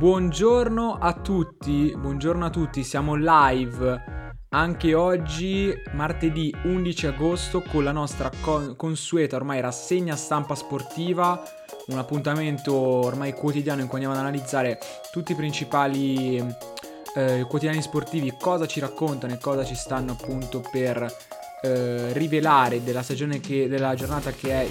Buongiorno a tutti, siamo live anche oggi, martedì 11 agosto, con la nostra consueta ormai rassegna stampa sportiva, un appuntamento ormai quotidiano in cui andiamo ad analizzare tutti i principali quotidiani sportivi, cosa ci raccontano e cosa ci stanno appunto per rivelare della stagione della giornata che è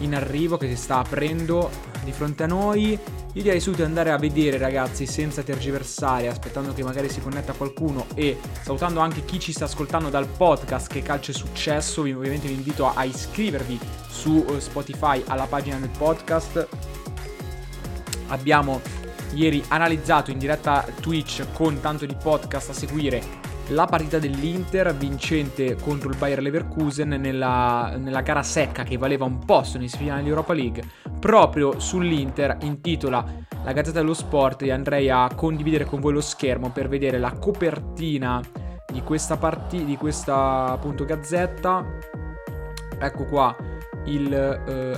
in arrivo, che si sta aprendo di fronte a noi. Io direi subito di andare a vedere, ragazzi, senza tergiversare, aspettando che magari si connetta qualcuno e salutando anche chi ci sta ascoltando dal podcast Che Calcio è Successo. Ovviamente vi invito a iscrivervi su Spotify alla pagina del podcast. Abbiamo ieri analizzato in diretta Twitch con tanto di podcast a seguire la partita dell'Inter vincente contro il Bayer Leverkusen nella gara secca che valeva un posto nei semifinali Europa League. Proprio sull'Inter intitola la Gazzetta dello Sport e andrei a condividere con voi lo schermo per vedere la copertina di questa appunto gazzetta. Ecco qua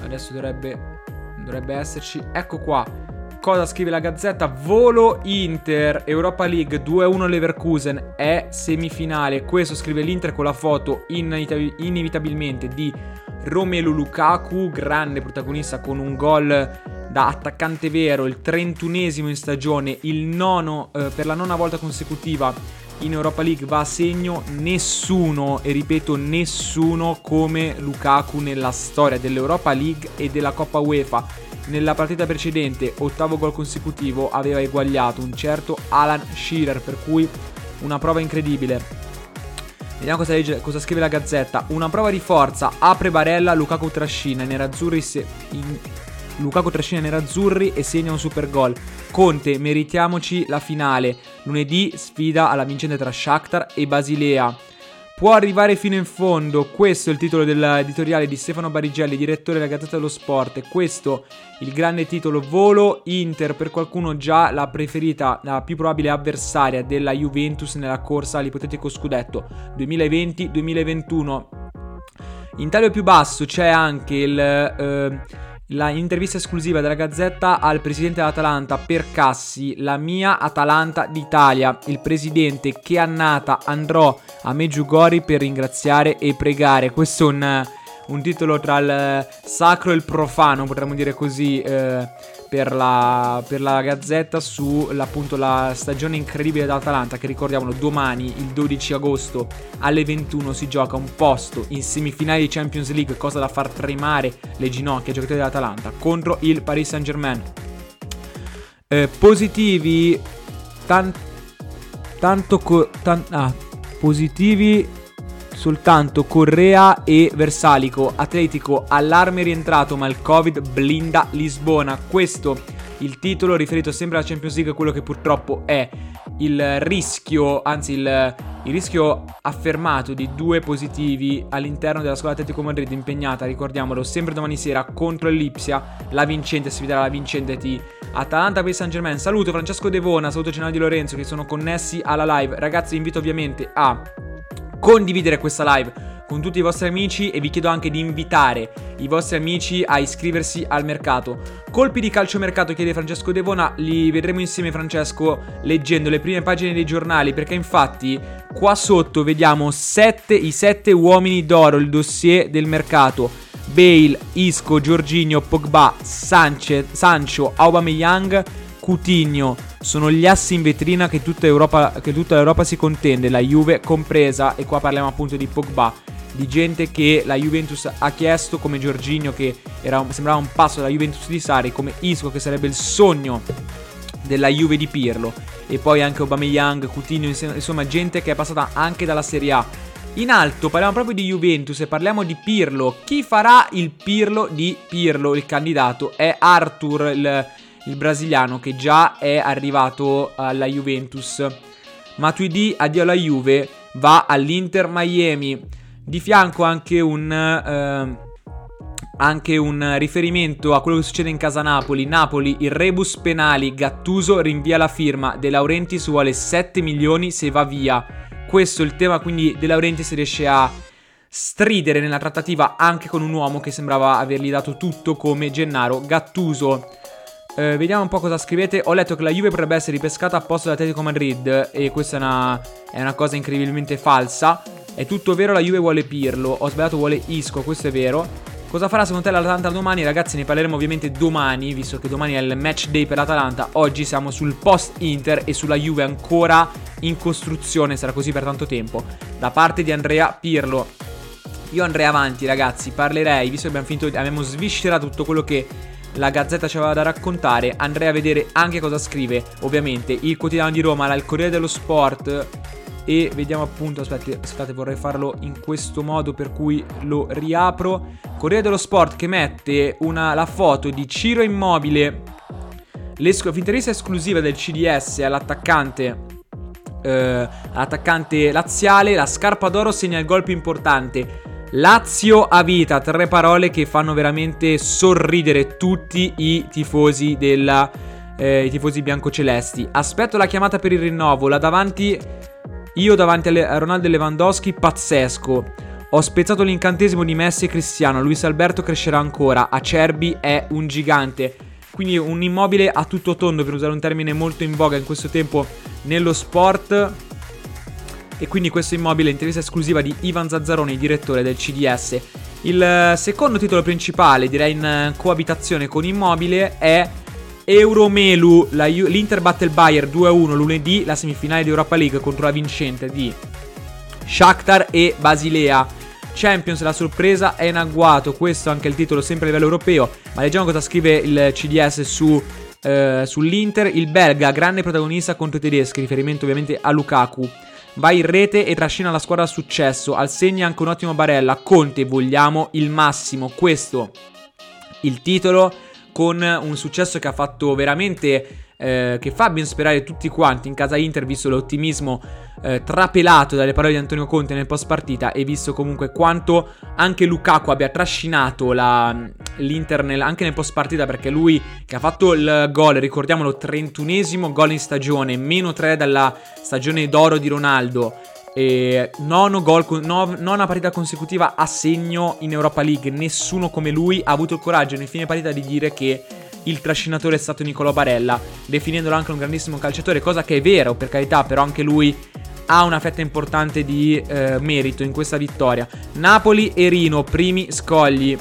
adesso dovrebbe esserci. Ecco qua cosa scrive la Gazzetta. Volo Inter, Europa League 2-1 Leverkusen, è semifinale. Questo scrive l'Inter con la foto inevitabilmente di Romelu Lukaku, grande protagonista con un gol da attaccante vero, il 31esimo in stagione, per la nona volta consecutiva in Europa League va a segno. Nessuno, e ripeto nessuno, come Lukaku nella storia dell'Europa League e della Coppa UEFA. Nella partita precedente, ottavo gol consecutivo, aveva eguagliato un certo Alan Shearer, per cui una prova incredibile. Vediamo cosa scrive la Gazzetta. Una prova di forza, apre Barella, Lukaku trascina i nerazzurri e segna un super gol. Conte, meritiamoci la finale. Lunedì sfida alla vincente tra Shakhtar e Basilea. Può arrivare fino in fondo, questo è il titolo dell'editoriale di Stefano Barigelli, direttore della Gazzetta dello Sport, e questo il grande titolo. Volo Inter, per qualcuno già la preferita, la più probabile avversaria della Juventus nella corsa all'ipotetico scudetto 2020-2021. In taglio più basso c'è anche la intervista esclusiva della Gazzetta al presidente dell'Atalanta, Percassi, la mia Atalanta d'Italia, il presidente che annata andrò a Meggiugori per ringraziare e pregare. Questo è un titolo tra il sacro e il profano, potremmo dire così, per la Gazzetta appunto la stagione incredibile dell'Atalanta, che ricordiamolo domani, il 12 agosto alle 21 si gioca un posto in semifinale di Champions League, cosa da far tremare le ginocchia ai giocatori dell'Atalanta, contro il Paris Saint-Germain. Positivi soltanto Correa e Versalico. Atletico, allarme rientrato ma il Covid blinda Lisbona. Questo il titolo riferito sempre alla Champions League, quello che purtroppo è il rischio, anzi il rischio affermato di 2 positivi all'interno della squadra Atletico Madrid, impegnata, ricordiamolo, sempre domani sera contro il Lipsia, la vincente sfiderà la vincente di Atalanta Paris Saint-Germain. Saluto Francesco Devona, saluto Gennaro Di Lorenzo che sono connessi alla live. Ragazzi, invito ovviamente a condividere questa live con tutti i vostri amici e vi chiedo anche di invitare i vostri amici a iscriversi al mercato. Colpi di calciomercato, chiede Francesco Devona, li vedremo insieme, Francesco, leggendo le prime pagine dei giornali, perché infatti qua sotto vediamo i 7 uomini d'oro, il dossier del mercato. Bale, Isco, Jorginho, Pogba, Sancho, Aubameyang, Coutinho sono gli assi in vetrina che tutta l'Europa si contende, la Juve compresa, e qua parliamo appunto di Pogba, di gente che la Juventus ha chiesto, come Jorginho che sembrava un passo dalla Juventus di Sarri, come Isco che sarebbe il sogno della Juve di Pirlo, e poi anche Aubameyang, Coutinho, insomma gente che è passata anche dalla Serie A. In alto parliamo proprio di Juventus e parliamo di Pirlo. Chi farà il Pirlo di Pirlo? Il candidato è Arthur, il brasiliano che già è arrivato alla Juventus. Matuidi, addio alla Juve, va all'Inter Miami. Di fianco anche un riferimento a quello che succede in casa Napoli. Napoli, il rebus penali, Gattuso rinvia la firma, De Laurentiis vuole 7 milioni se va via. Questo è il tema, quindi De Laurentiis riesce a stridere nella trattativa anche con un uomo che sembrava avergli dato tutto come Gennaro Gattuso. Vediamo un po' cosa scrivete. Ho letto che la Juve potrebbe essere ripescata a posto dell'Atletico Madrid, e questa è una cosa incredibilmente falsa. È tutto vero, la Juve vuole Pirlo. Ho sbagliato, vuole Isco, questo è vero. Cosa farà secondo te l'Atalanta domani? Ragazzi, ne parleremo ovviamente domani, visto che domani è il match day per l'Atalanta. Oggi siamo sul post-Inter e sulla Juve ancora in costruzione, sarà così per tanto tempo. Da parte di Andrea Pirlo, io andrei avanti ragazzi, parlerei, visto che abbiamo sviscerato tutto quello che la Gazzetta ci aveva da raccontare. Andrei a vedere anche cosa scrive, ovviamente, il Quotidiano di Roma, il Corriere dello Sport. E vediamo appunto, aspettate, vorrei farlo in questo modo per cui lo riapro. Corriere dello Sport che mette la foto di Ciro Immobile, l'intervista esclusiva del CDS all'attaccante laziale. La scarpa d'oro segna il gol più importante, Lazio a vita. Tre parole che fanno veramente sorridere tutti i tifosi i tifosi biancocelesti. Aspetto la chiamata per il rinnovo, davanti a Ronaldo e Lewandowski, pazzesco. Ho spezzato l'incantesimo di Messi e Cristiano, Luis Alberto crescerà ancora, Acerbi è un gigante. Quindi un Immobile a tutto tondo, per usare un termine molto in voga in questo tempo nello sport. E quindi questo Immobile, intervista esclusiva di Ivan Zazzaroni, direttore del CDS. Il secondo titolo principale, direi in coabitazione con Immobile, è Euromelu, l'Inter batte il Bayern 2-1 lunedì, la semifinale di Europa League contro la vincente di Shakhtar e Basilea. Champions, la sorpresa è in agguato, questo anche il titolo sempre a livello europeo. Ma leggiamo cosa scrive il CDS sull'Inter. Il belga, grande protagonista contro i tedeschi, riferimento ovviamente a Lukaku, va in rete e trascina la squadra al successo, al segno anche un ottimo Barella. Conte, vogliamo il massimo, questo il titolo, con un successo che ha fatto veramente, che fa ben sperare tutti quanti in casa Inter, visto l'ottimismo trapelato dalle parole di Antonio Conte nel post partita, e visto comunque quanto anche Lukaku abbia trascinato l'Inter anche nel post partita, perché lui che ha fatto il gol, ricordiamolo, 31esimo gol in stagione, meno 3 dalla stagione d'oro di Ronaldo, e nona partita consecutiva a segno in Europa League. Nessuno come lui ha avuto il coraggio nel fine partita di dire che il trascinatore è stato Nicolò Barella, definendolo anche un grandissimo calciatore, cosa che è vero per carità, però anche lui ha una fetta importante di merito in questa vittoria. Napoli e Rino, primi scogli.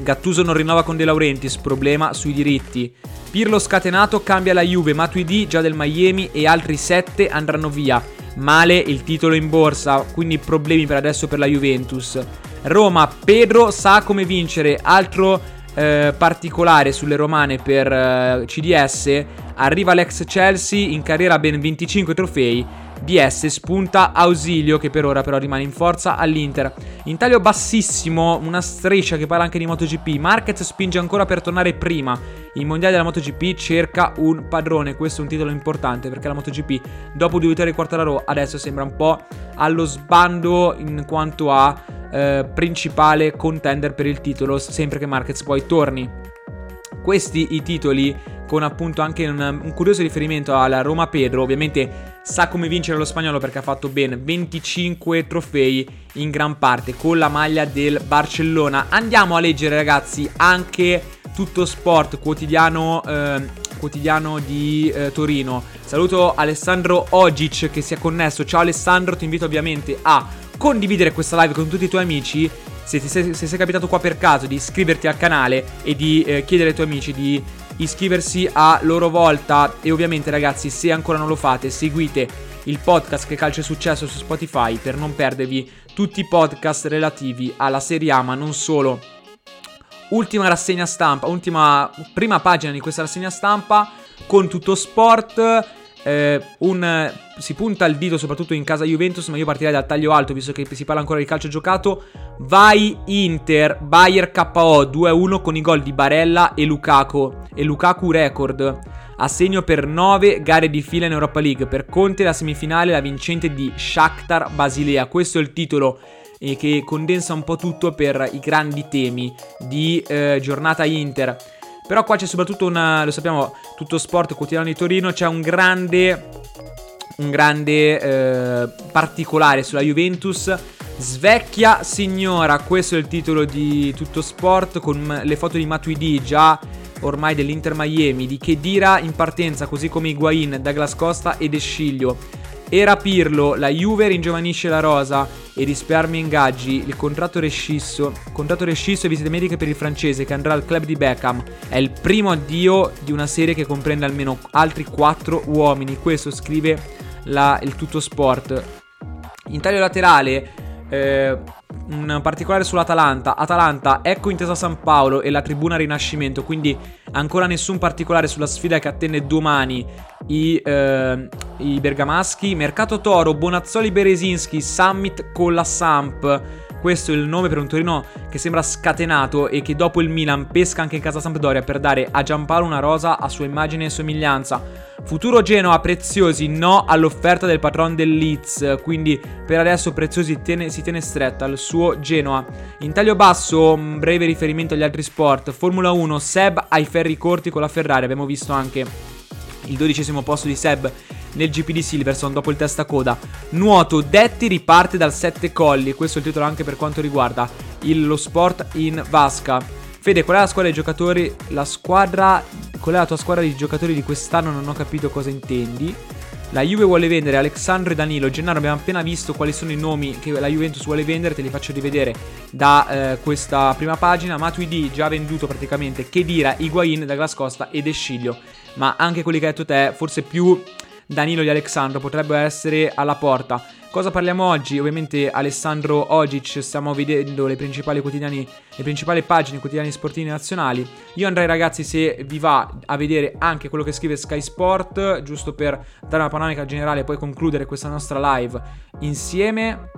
Gattuso non rinnova con De Laurentiis, problema sui diritti. Pirlo scatenato, cambia la Juve, Matuidi già del Miami e altri 7 andranno via. Male il titolo in borsa, quindi problemi per adesso per la Juventus. Roma, Pedro sa come vincere, altro particolare sulle romane per CDS. Arriva l'ex Chelsea, in carriera ben 25 trofei. DS spunta Ausilio, che per ora però rimane in forza all'Inter. In taglio bassissimo, una striscia che parla anche di MotoGP. Marquez spinge ancora per tornare prima. Il mondiale della MotoGP cerca un padrone, questo è un titolo importante perché la MotoGP, dopo 2 vittorie Quartararo, adesso sembra un po' allo sbando in quanto a principale contender per il titolo, sempre che Marquez poi torni. Questi i titoli, con appunto anche un curioso riferimento alla Roma Pedro, ovviamente sa come vincere lo spagnolo perché ha fatto ben 25 trofei in gran parte con la maglia del Barcellona. Andiamo a leggere ragazzi anche Tutto Sport, quotidiano di Torino. Saluto Alessandro Ogic che si è connesso, ciao Alessandro, ti invito ovviamente a condividere questa live con tutti i tuoi amici. Se sei capitato qua per caso, di iscriverti al canale e di chiedere ai tuoi amici di iscriversi a loro volta. E ovviamente ragazzi, se ancora non lo fate, seguite il podcast Che Calcio è Successo su Spotify per non perdervi tutti i podcast relativi alla Serie A, ma non solo. Ultima rassegna stampa, prima pagina di questa rassegna stampa con Tutto Sport. Si punta il dito soprattutto in casa Juventus, ma io partirei dal taglio alto visto che si parla ancora di calcio giocato. Vai Inter, Bayer KO 2-1 con i gol di Barella e Lukaku record, assegno per 9 gare di fila in Europa League. Per Conte la semifinale, la vincente di Shakhtar Basilea, questo è il titolo che condensa un po' tutto per i grandi temi di giornata Inter. Però qua c'è soprattutto lo sappiamo, Tutto Sport, Quotidiano di Torino, c'è un grande particolare sulla Juventus. Svecchia signora, questo è il titolo di Tutto Sport, con le foto di Matuidi già ormai dell'Inter Miami, di Khedira in partenza, così come Higuaín, Douglas Costa ed Esciglio. Era Pirlo, la Juve ringiovanisce la rosa e risparmia ingaggi, il contratto rescisso e visite mediche per il francese che andrà al club di Beckham. È il primo addio di una serie che comprende almeno altri 4 uomini, questo scrive il Tutto Sport. In taglio laterale un particolare sull'Atalanta. Atalanta, ecco intesa San Paolo e la tribuna Rinascimento, quindi ancora nessun particolare sulla sfida che attende domani i bergamaschi. Mercato Toro, Bonazzoli, Berezinski, Summit con la Samp, questo è il nome per un Torino che sembra scatenato e che dopo il Milan pesca anche in casa Sampdoria per dare a Giampaolo una rosa a sua immagine e somiglianza. Futuro Genoa, Preziosi no all'offerta del patron del Leeds, quindi per adesso Preziosi si tiene stretta al suo Genoa. In taglio basso un breve riferimento agli altri sport. Formula 1, Seb ai ferri corti con la Ferrari, abbiamo visto anche il 12° posto di Seb nel GP di Silverstone dopo il testacoda. Nuoto, Detti riparte dal 7 colli, questo è il titolo anche per quanto riguarda lo sport in vasca. Fede, qual è la squadra di giocatori? Qual è la tua squadra di giocatori di quest'anno? Non ho capito cosa intendi. La Juve vuole vendere Alex Sandro e Danilo. Gennaro, abbiamo appena visto quali sono i nomi che la Juventus vuole vendere, te li faccio rivedere da questa prima pagina. Matuidi già venduto praticamente, Khedira, Higuaín, Douglas Costa ed Esciglio. Ma anche quelli che hai detto te, forse più Danilo di Alex Sandro, potrebbero essere alla porta. Cosa parliamo oggi? Ovviamente Alessandro Ogic, stiamo vedendo le principali pagine quotidiani sportivi nazionali. Io andrei, ragazzi, se vi va, a vedere anche quello che scrive Sky Sport, giusto per dare una panoramica generale e poi concludere questa nostra live insieme.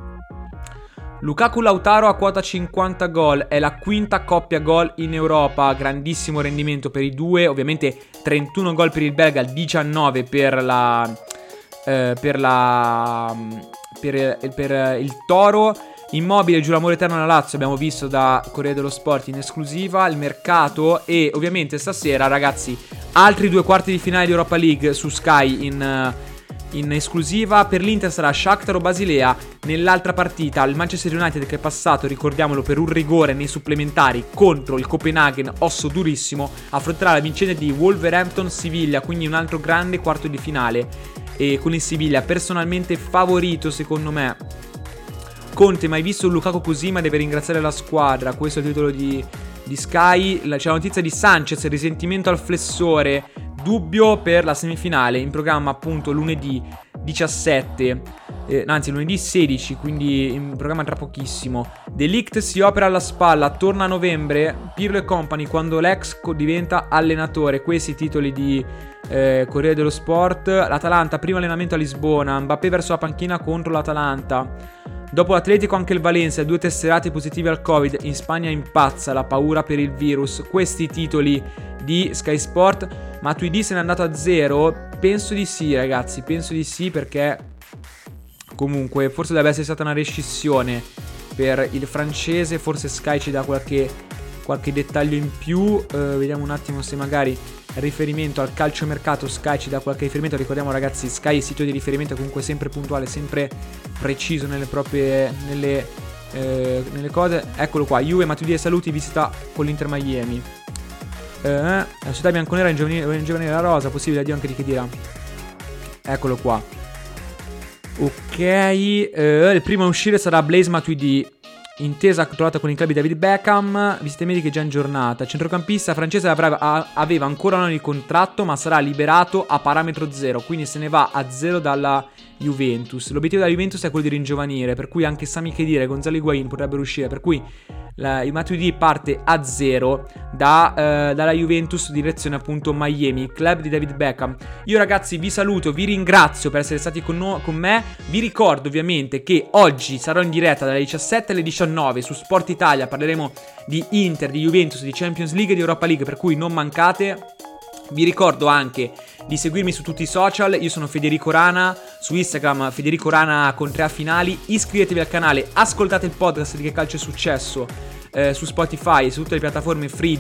Lukaku Lautaro a quota 50 gol, è la quinta coppia gol in Europa, grandissimo rendimento per i due, ovviamente 31 gol per il belga, 19 per il Toro. Immobile, giù l'amore eterno alla Lazio, abbiamo visto da Corriere dello Sport in esclusiva. Il mercato e ovviamente stasera, ragazzi, altri due quarti di finale di Europa League su Sky in esclusiva. Per l'Inter sarà Shakhtar o Basilea. Nell'altra partita il Manchester United, che è passato, ricordiamolo, per un rigore nei supplementari contro il Copenaghen, osso durissimo, affronterà la vincente di Wolverhampton-Siviglia, quindi un altro grande quarto di finale. E con il Siviglia personalmente favorito, secondo me. Conte, mai visto Lukaku così, ma deve ringraziare la squadra, questo è il titolo di Sky. C'è la notizia di Sanchez, risentimento al flessore, dubbio per la semifinale, in programma appunto lunedì 17, anzi lunedì 16, quindi in programma tra pochissimo. De Ligt si opera alla spalla, torna a novembre, Pirlo e compagni quando l'ex diventa allenatore, questi titoli di Corriere dello Sport. L'Atalanta, primo allenamento a Lisbona, Mbappé verso la panchina contro l'Atalanta. Dopo l'Atletico anche il Valencia, 2 tesserati positivi al Covid, in Spagna impazza la paura per il virus, questi titoli di Sky Sport. Matuidi se n'è andato a 0? Penso di sì, ragazzi, penso di sì, perché comunque forse deve essere stata una rescissione per il francese, forse Sky ci dà qualche dettaglio in più. Vediamo un attimo se magari riferimento al calciomercato Sky ci dà qualche riferimento. Ricordiamo, ragazzi, Sky è il sito di riferimento, comunque sempre puntuale, sempre preciso nelle cose. Eccolo qua, Juve, Matuidi e Saluti, visita con l'Inter Miami. La società bianconera in giovanile la rosa, possibile addio anche di Khedira. Eccolo qua. Ok, il primo a uscire sarà Blaise Matuidi, intesa trovata con il club di David Beckham, visite mediche già in giornata. Il centrocampista francese aveva ancora un anno di contratto, ma sarà liberato a parametro 0, quindi se ne va a 0 dalla Juventus. L'obiettivo della Juventus è quello di ringiovanire, per cui anche Sami Khedira e Gonzalo Higuaín potrebbero uscire, per cui il Matuidi parte a 0 dalla Juventus, direzione appunto Miami, club di David Beckham. Io, ragazzi, vi saluto, vi ringrazio per essere stati con me. Vi ricordo ovviamente che oggi sarò in diretta dalle 17 alle 19 su Sport Italia, parleremo di Inter, di Juventus, di Champions League e di Europa League, per cui non mancate. Vi ricordo anche di seguirmi su tutti i social, io sono Federico Rana, su Instagram Federico Rana con 3 finali, iscrivetevi al canale, ascoltate il podcast di Che Calcio è Successo su Spotify e su tutte le piattaforme free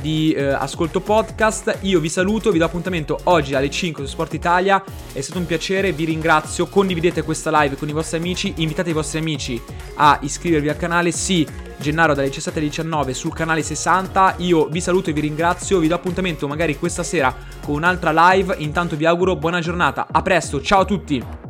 di ascolto podcast. Io vi saluto, vi do appuntamento oggi alle 5 su Sport Italia, è stato un piacere, vi ringrazio, condividete questa live con i vostri amici, invitate i vostri amici a iscrivervi al canale. Sì, Gennaro dalle 17 alle 19 sul canale 60. Io vi saluto e vi ringrazio, vi do appuntamento magari questa sera con un'altra live. Intanto vi auguro buona giornata, a presto, ciao a tutti.